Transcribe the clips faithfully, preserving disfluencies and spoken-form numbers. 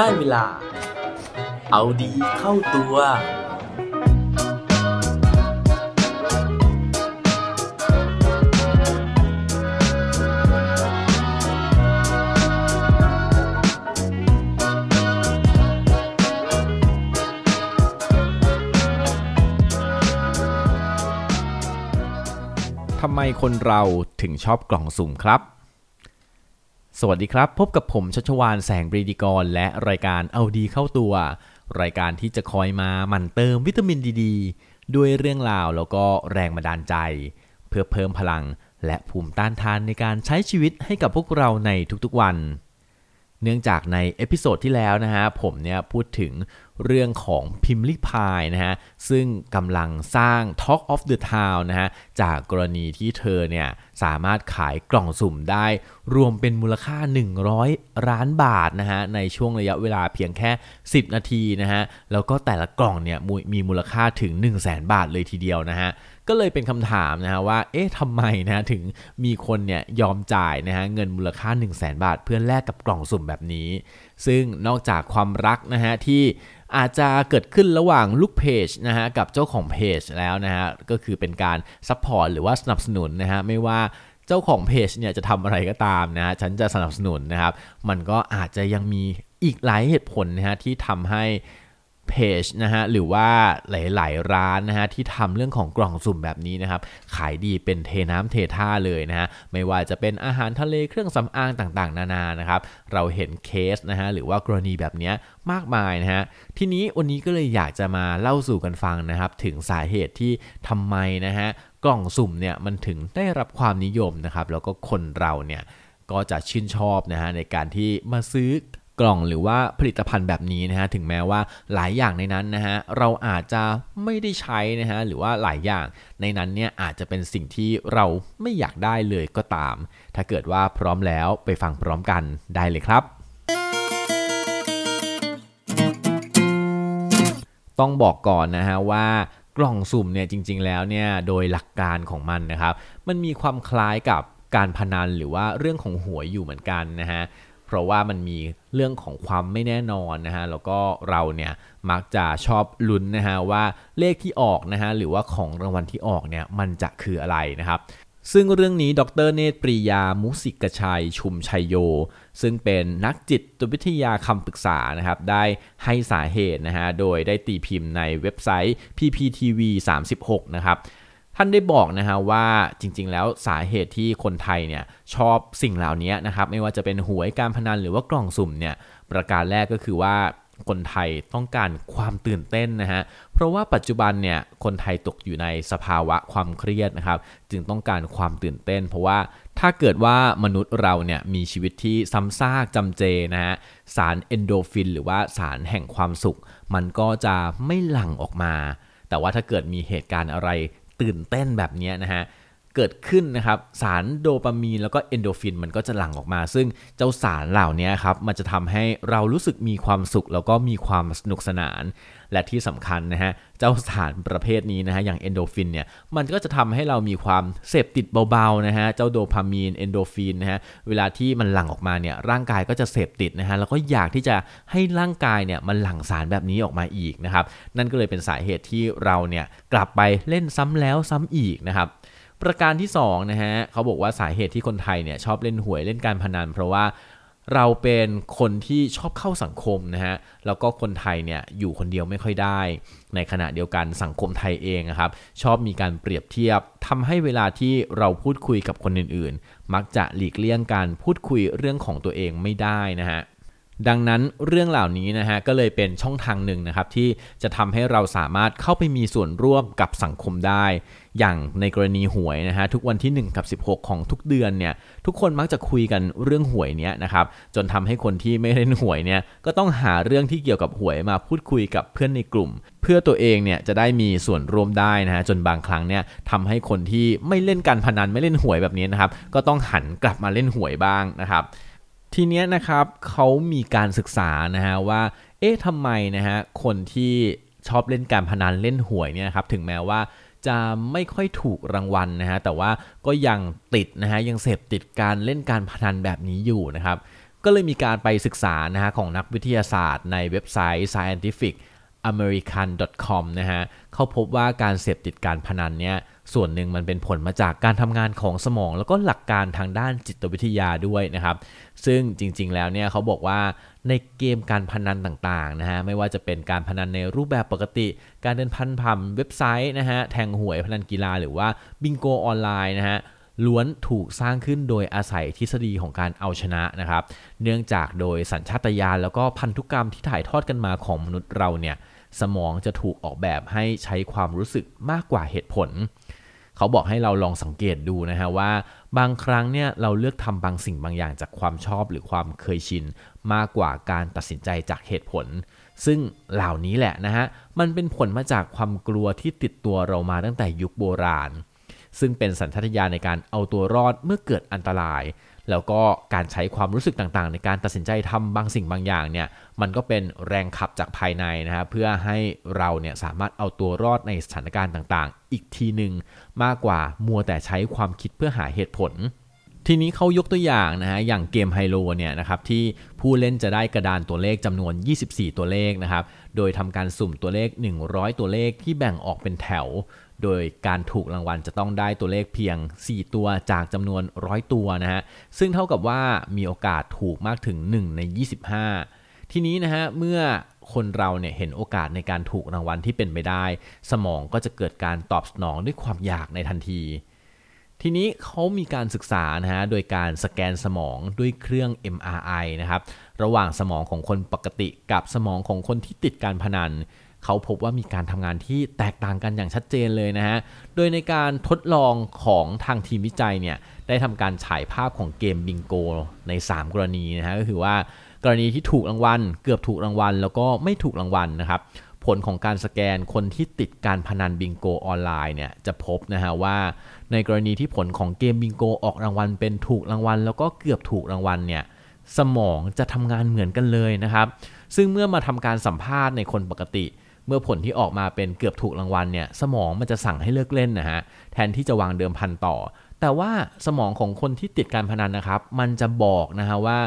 ได้เวลาเอาดีเข้าตัวทำไมคนเราถึงชอบกล่องสุ่มครับสวัสดีครับพบกับผมชัชวาลแสงปรีดีกรและรายการเอาดีเข้าตัวรายการที่จะคอยมาหมั่นเติมวิตามินดีดีด้วยเรื่องราวแล้วก็แรงบันดาลใจเพื่อเพิ่มพลังและภูมิต้านทานในการใช้ชีวิตให้กับพวกเราในทุกๆวันเนื่องจากในเอพิโซดที่แล้วนะฮะผมเนี่ยพูดถึงเรื่องของพิมลี่พายนะฮะซึ่งกำลังสร้าง Talk of the Town นะฮะจากกรณีที่เธอเนี่ยสามารถขายกล่องสุ่มได้รวมเป็นมูลค่าหนึ่งร้อยล้านบาทนะฮะในช่วงระยะเวลาเพียงแค่สิบนาทีนะฮะแล้วก็แต่ละกล่องเนี่ยมีมูลค่าถึง หนึ่งแสนบาทเลยทีเดียวนะฮะก็เลยเป็นคำถามนะฮะว่าเอ๊ะทำไมนะถึงมีคนเนี่ยยอมจ่ายนะฮะเงินมูลค่า หนึ่งแสนบาทเพื่อแลกกับกล่องสุ่มแบบนี้ซึ่งนอกจากความรักนะฮะที่อาจจะเกิดขึ้นระหว่างลูกเพจนะฮะกับเจ้าของเพจแล้วนะฮะก็คือเป็นการซัพพอร์ตหรือว่าสนับสนุนนะฮะไม่ว่าเจ้าของเพจเนี่ยจะทำอะไรก็ตามนะฮะฉันจะสนับสนุนนะครับมันก็อาจจะยังมีอีกหลายเหตุผลนะฮะที่ทำให้เพจนะฮะหรือว่าหลายๆร้านนะฮะที่ทำเรื่องของกล่องสุ่มแบบนี้นะครับขายดีเป็นเทน้ำเทท่าเลยนะฮะไม่ว่าจะเป็นอาหารทะเลเครื่องสำอางต่างๆนานานะครับเราเห็นเคสนะฮะหรือว่ากรณีแบบนี้มากมายนะฮะทีนี้วันนี้ก็เลยอยากจะมาเล่าสู่กันฟังนะครับถึงสาเหตุที่ทำไมนะฮะกล่องสุ่มเนี่ยมันถึงได้รับความนิยมนะครับแล้วก็คนเราเนี่ยก็จะชื่นชอบนะฮะในการที่มาซื้อกล่องหรือว่าผลิตภัณฑ์แบบนี้นะฮะถึงแม้ว่าหลายอย่างในนั้นนะฮะเราอาจจะไม่ได้ใช้นะฮะหรือว่าหลายอย่างในนั้นเนี่ยอาจจะเป็นสิ่งที่เราไม่อยากได้เลยก็ตามถ้าเกิดว่าพร้อมแล้วไปฟังพร้อมกันได้เลยครับต้องบอกก่อนนะฮะว่ากล่องสุ่มเนี่ยจริงๆแล้วเนี่ยโดยหลักการของมันนะครับมันมีความคล้ายกับการพนันหรือว่าเรื่องของหวยอยู่เหมือนกันนะฮะเพราะว่ามันมีเรื่องของความไม่แน่นอนนะฮะแล้วก็เราเนี่ยมักจะชอบลุ้นนะฮะว่าเลขที่ออกนะฮะหรือว่าของรางวัลที่ออกเนี่ยมันจะคืออะไรนะครับซึ่งเรื่องนี้ดร.เนตรปรียามุสิกชัยชุมชัยโยซึ่งเป็นนักจิตวิทยาคำปรึกษานะครับได้ให้สาเหตุนะฮะโดยได้ตีพิมพ์ในเว็บไซต์ พี พี ที วี สามสิบหก นะครับท่านได้บอกนะฮะว่าจริงๆแล้วสาเหตุที่คนไทยเนี่ยชอบสิ่งเหล่านี้นะครับไม่ว่าจะเป็นหวยการพนันหรือว่ากล่องสุ่มเนี่ยประการแรกก็คือว่าคนไทยต้องการความตื่นเต้นนะฮะเพราะว่าปัจจุบันเนี่ยคนไทยตกอยู่ในสภาวะความเครียดนะครับจึงต้องการความตื่นเต้นเพราะว่าถ้าเกิดว่ามนุษย์เราเนี่ยมีชีวิตที่ซ้ำซากจำเจนะฮะสารเอนโดรฟินหรือว่าสารแห่งความสุขมันก็จะไม่หลั่งออกมาแต่ว่าถ้าเกิดมีเหตุการณ์อะไรตื่นเต้นแบบนี้นะฮะเกิดขึ้นนะครับสารโดปามีนแล้วก็เอนโดฟินมันก็จะหลั่งออกมาซึ่งเจ้าสารเหล่านี้ครับมันจะทำให้เรารู้สึกมีความสุขแล้วก็มีความสนุกสนานและที่สำคัญนะฮะเจ้าสารประเภทนี้นะฮะอย่างเอนโดฟินเนี่ยมันก็จะทำให้เรามีความเสพติดเบาๆนะฮะเจ้าโดปามีนเอนโดฟินนะฮะเวลาที่มันหลั่งออกมาเนี่ยร่างกายก็จะเสพติดนะฮะแล้วก็อยากที่จะให้ร่างกายเนี่ยมันหลั่งสารแบบนี้ออกมาอีกนะครับนั่นก็เลยเป็นสาเหตุที่เราเนี่ยกลับไปเล่นซ้ำแล้วซ้ำอีกนะครับประการที่สองนะฮะเขาบอกว่าสาเหตุที่คนไทยเนี่ยชอบเล่นหวยเล่นการพนันเพราะว่าเราเป็นคนที่ชอบเข้าสังคมนะฮะแล้วก็คนไทยเนี่ยอยู่คนเดียวไม่ค่อยได้ในขณะเดียวกันสังคมไทยเองนะครับชอบมีการเปรียบเทียบทำให้เวลาที่เราพูดคุยกับคนอื่นๆมักจะหลีกเลี่ยงการพูดคุยเรื่องของตัวเองไม่ได้นะฮะดังนั้นเรื่องเหล่านี้นะฮะก็เลยเป็นช่องทางหนึ่งนะครับที่จะทำให้เราสามารถเข้าไปมีส่วนร่วมกับสังคมได้อย่างในกรณีหวยนะฮะทุกวันที่หนึ่งกับสิบหกของทุกเดือนเนี่ยทุกคนมักจะคุยกันเรื่องหวยเนี้ยนะครับจนทำให้คนที่ไม่เล่นหวยเนี่ยก็ต้องหาเรื่องที่เกี่ยวกับหวยมาพูดคุยกับเพื่อนในกลุ่มเพื่อตัวเองเนี่ยจะได้มีส่วนร่วมได้นะฮะจนบางครั้งเนี่ยทำให้คนที่ไม่เล่นการพนันไม่เล่นหวยแบบนี้นะครับก็ต้องหันกลับมาเล่นหวยบ้างนะครับทีเนี้ยนะครับเขามีการศึกษานะฮะว่าเอ๊ะทำไมนะฮะคนที่ชอบเล่นการพนันเล่นหวยเนี่ยนะครับถึงแม้ว่าจะไม่ค่อยถูกรางวัลนะฮะแต่ว่าก็ยังติดนะฮะยังเสพติดการเล่นการพนันแบบนี้อยู่นะครับ ก็เลยมีการไปศึกษานะฮะของนักวิทยาศาสตร์ในเว็บไซต์ scientific american ดอท คอม นะฮะเขาพบว่าการเสพติดการพนันเนี่ยส่วนหนึ่งมันเป็นผลมาจากการทำงานของสมองแล้วก็หลักการทางด้านจิตวิทยาด้วยนะครับซึ่งจริงๆแล้วเนี่ยเขาบอกว่าในเกมการพนันต่างๆนะฮะไม่ว่าจะเป็นการพนันในรูปแบบปกติการเดินพันผ่ำเว็บไซต์นะฮะแทงหวยพนันกีฬาหรือว่าบิงโกออนไลน์นะฮะล้วนถูกสร้างขึ้นโดยอาศัยทฤษฎีของการเอาชนะนะครับเนื่องจากโดยสัญชาตญาณแล้วก็พันธุกรรมที่ถ่ายทอดกันมาของมนุษย์เราเนี่ยสมองจะถูกออกแบบให้ใช้ความรู้สึกมากกว่าเหตุผลเขาบอกให้เราลองสังเกตดูนะฮะว่าบางครั้งเนี่ยเราเลือกทำบางสิ่งบางอย่างจากความชอบหรือความเคยชินมากกว่าการตัดสินใจจากเหตุผลซึ่งเหล่านี้แหละนะฮะมันเป็นผลมาจากความกลัวที่ติดตัวเรามาตั้งแต่ยุคโบราณซึ่งเป็นสัญชาตญาณในการเอาตัวรอดเมื่อเกิดอันตรายแล้วก็การใช้ความรู้สึกต่างๆในการตัดสินใจทำบางสิ่งบางอย่างเนี่ยมันก็เป็นแรงขับจากภายในนะฮะเพื่อให้เราเนี่ยสามารถเอาตัวรอดในสถานการณ์ต่างๆอีกทีนึงมากกว่ามัวแต่ใช้ความคิดเพื่อหาเหตุผลทีนี้เขายกตัวอย่างนะฮะอย่างเกมไฮโลเนี่ยนะครับที่ผู้เล่นจะได้กระดานตัวเลขจำนวนยี่สิบสี่ตัวเลขนะครับโดยทำการสุ่มตัวเลขหนึ่งร้อยตัวเลขที่แบ่งออกเป็นแถวโดยการถูกรางวัลจะต้องได้ตัวเลขเพียงสี่ตัวจากจำนวนหนึ่งร้อยตัวนะฮะซึ่งเท่ากับว่ามีโอกาสถูกมากถึงหนึ่งในยี่สิบห้าทีนี้นะฮะเมื่อคนเราเนี่ยเห็นโอกาสในการถูกรางวัลที่เป็นไปได้สมองก็จะเกิดการตอบสนองด้วยความอยากในทันทีทีนี้เขามีการศึกษานะฮะโดยการสแกนสมองด้วยเครื่อง เอ็ม อาร์ ไอ นะครับระหว่างสมองของคนปกติกับสมองของคนที่ติดการพนันเขาพบว่ามีการทำงานที่แตกต่างกันอย่างชัดเจนเลยนะฮะโดยในการทดลองของทางทีมวิจัยเนี่ยได้ทำการฉายภาพของเกมบิงโกในสามกรณีนะฮะก็คือว่ากรณีที่ถูกรางวัลเกือบถูกรางวัลแล้วก็ไม่ถูกรางวัลนะครับผลของการสแกนคนที่ติดการพนันบิงโกออนไลน์เนี่ยจะพบนะฮะว่าในกรณีที่ผลของเกมบิงโกออกรางวัลเป็นถูกรางวัลแล้วก็เกือบถูกรางวัลเนี่ยสมองจะทำงานเหมือนกันเลยนะครับซึ่งเมื่อมาทำการสัมภาษณ์ในคนปกติเมื่อผลที่ออกมาเป็นเกือบถูกรางวัลเนี่ยสมองมันจะสั่งให้เลิกเล่นนะฮะแทนที่จะวางเดิมพันต่อแต่ว่าสมองของคนที่ติดการพนันนะครับมันจะบอกนะฮะว่า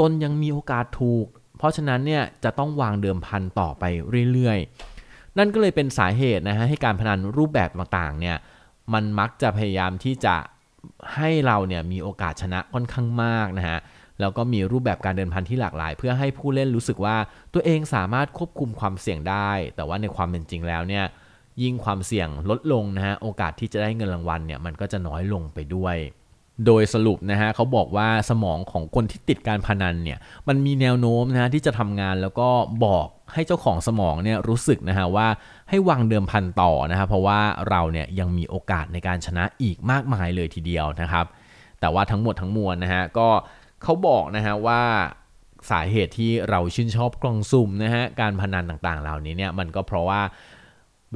ตนยังมีโอกาสถูกเพราะฉะนั้นเนี่ยจะต้องวางเดิมพันต่อไปเรื่อยๆนั่นก็เลยเป็นสาเหตุนะฮะให้การพนันรูปแบบต่างๆเนี่ยมันมักจะพยายามที่จะให้เราเนี่ยมีโอกาสชนะค่อนข้างมากนะฮะแล้วก็มีรูปแบบการเดินพันที่หลากหลายเพื่อให้ผู้เล่นรู้สึกว่าตัวเองสามารถควบคุมความเสี่ยงได้แต่ว่าในความเป็นจริงแล้วเนี่ยยิ่งความเสี่ยงลดลงนะฮะโอกาสที่จะได้เงินรางวัลเนี่ยมันก็จะน้อยลงไปด้วยโดยสรุปนะฮะเขาบอกว่าสมองของคนที่ติดการพนันเนี่ยมันมีแนวโน้มนะฮะที่จะทำงานแล้วก็บอกให้เจ้าของสมองเนี่ยรู้สึกนะฮะว่าให้วางเดิมพันต่อนะฮะเพราะว่าเราเนี่ยยังมีโอกาสในการชนะอีกมากมายเลยทีเดียวนะครับแต่ว่าทั้งหมดทั้งมวลนะฮะก็เขาบอกนะฮะว่าสาเหตุที่เราชื่นชอบกล่องสุ่มนะฮะการพนันต่างๆเหล่านี้เนี่ยมันก็เพราะว่า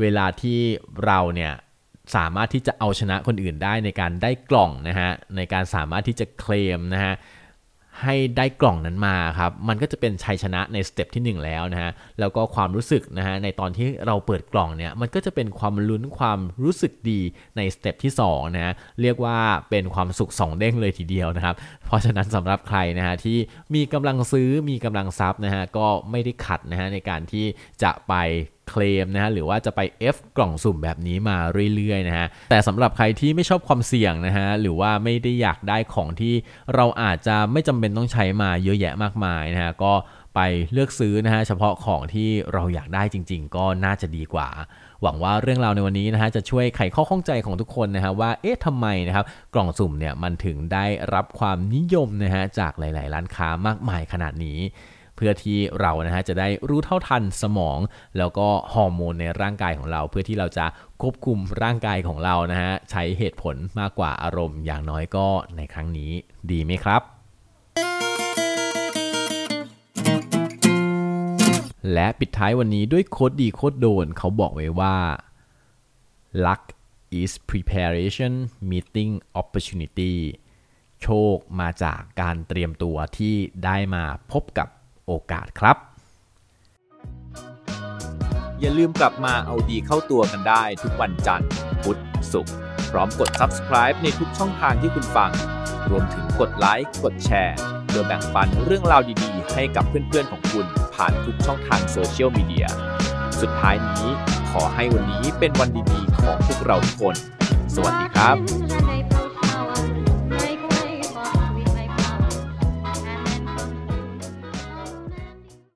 เวลาที่เราเนี่ยสามารถที่จะเอาชนะคนอื่นได้ในการได้กล่องนะฮะในการสามารถที่จะเคลมนะฮะให้ได้กล่องนั้นมาครับมันก็จะเป็นชัยชนะในสเต็ปที่หนึ่งแล้วนะฮะแล้วก็ความรู้สึกนะฮะในตอนที่เราเปิดกล่องเนี่ยมันก็จะเป็นความลุ้นความรู้สึกดีในสเต็ปที่สองนะฮะเรียกว่าเป็นความสุขสองเด้งเลยทีเดียวนะครับเพราะฉะนั้นสำหรับใครนะฮะที่มีกำลังซื้อมีกำลังซับนะฮะก็ไม่ได้ขัดนะฮะในการที่จะไปเคลมนะฮะหรือว่าจะไป F กล่องสุ่มแบบนี้มาเรื่อยๆนะฮะแต่สำหรับใครที่ไม่ชอบความเสี่ยงนะฮะหรือว่าไม่ได้อยากได้ของที่เราอาจจะไม่จำเป็นต้องใช้มาเยอะแยะมากมายนะฮะก็ไปเลือกซื้อนะฮะเฉพาะของที่เราอยากได้จริงๆก็น่าจะดีกว่าหวังว่าเรื่องราวในวันนี้นะฮะจะช่วยไขข้อข้องใจของทุกคนนะฮะว่าเอ๊ะทำไมนะครับกล่องสุ่มเนี่ยมันถึงได้รับความนิยมนะฮะจากหลายๆร้านค้ามากมายขนาดนี้เพื่อที่เรานะฮะจะได้รู้เท่าทันสมองแล้วก็ฮอร์โมนในร่างกายของเราเพื่อที่เราจะควบคุมร่างกายของเรานะฮะใช้เหตุผลมากกว่าอารมณ์อย่างน้อยก็ในครั้งนี้ดีไหมครับและปิดท้ายวันนี้ด้วยโค้ดดีโค้ดโดนเขาบอกไว้ว่า luck is preparation meeting opportunity โชคมาจากการเตรียมตัวที่ได้มาพบกับโอกาสครับอย่าลืมกลับมาเอาดีเข้าตัวกันได้ทุกวันจันทร์พุธศุกร์พร้อมกด Subscribe ในทุกช่องทางที่คุณฟังรวมถึงกดไลค์กดแชร์ โดยแบ่งปันเรื่องราวดีๆให้กับเพื่อนๆของคุณผ่านทุกช่องทางโซเชียลมีเดียสุดท้ายนี้ขอให้วันนี้เป็นวันดีๆของพวกเราทุกคนสวัสดีครับ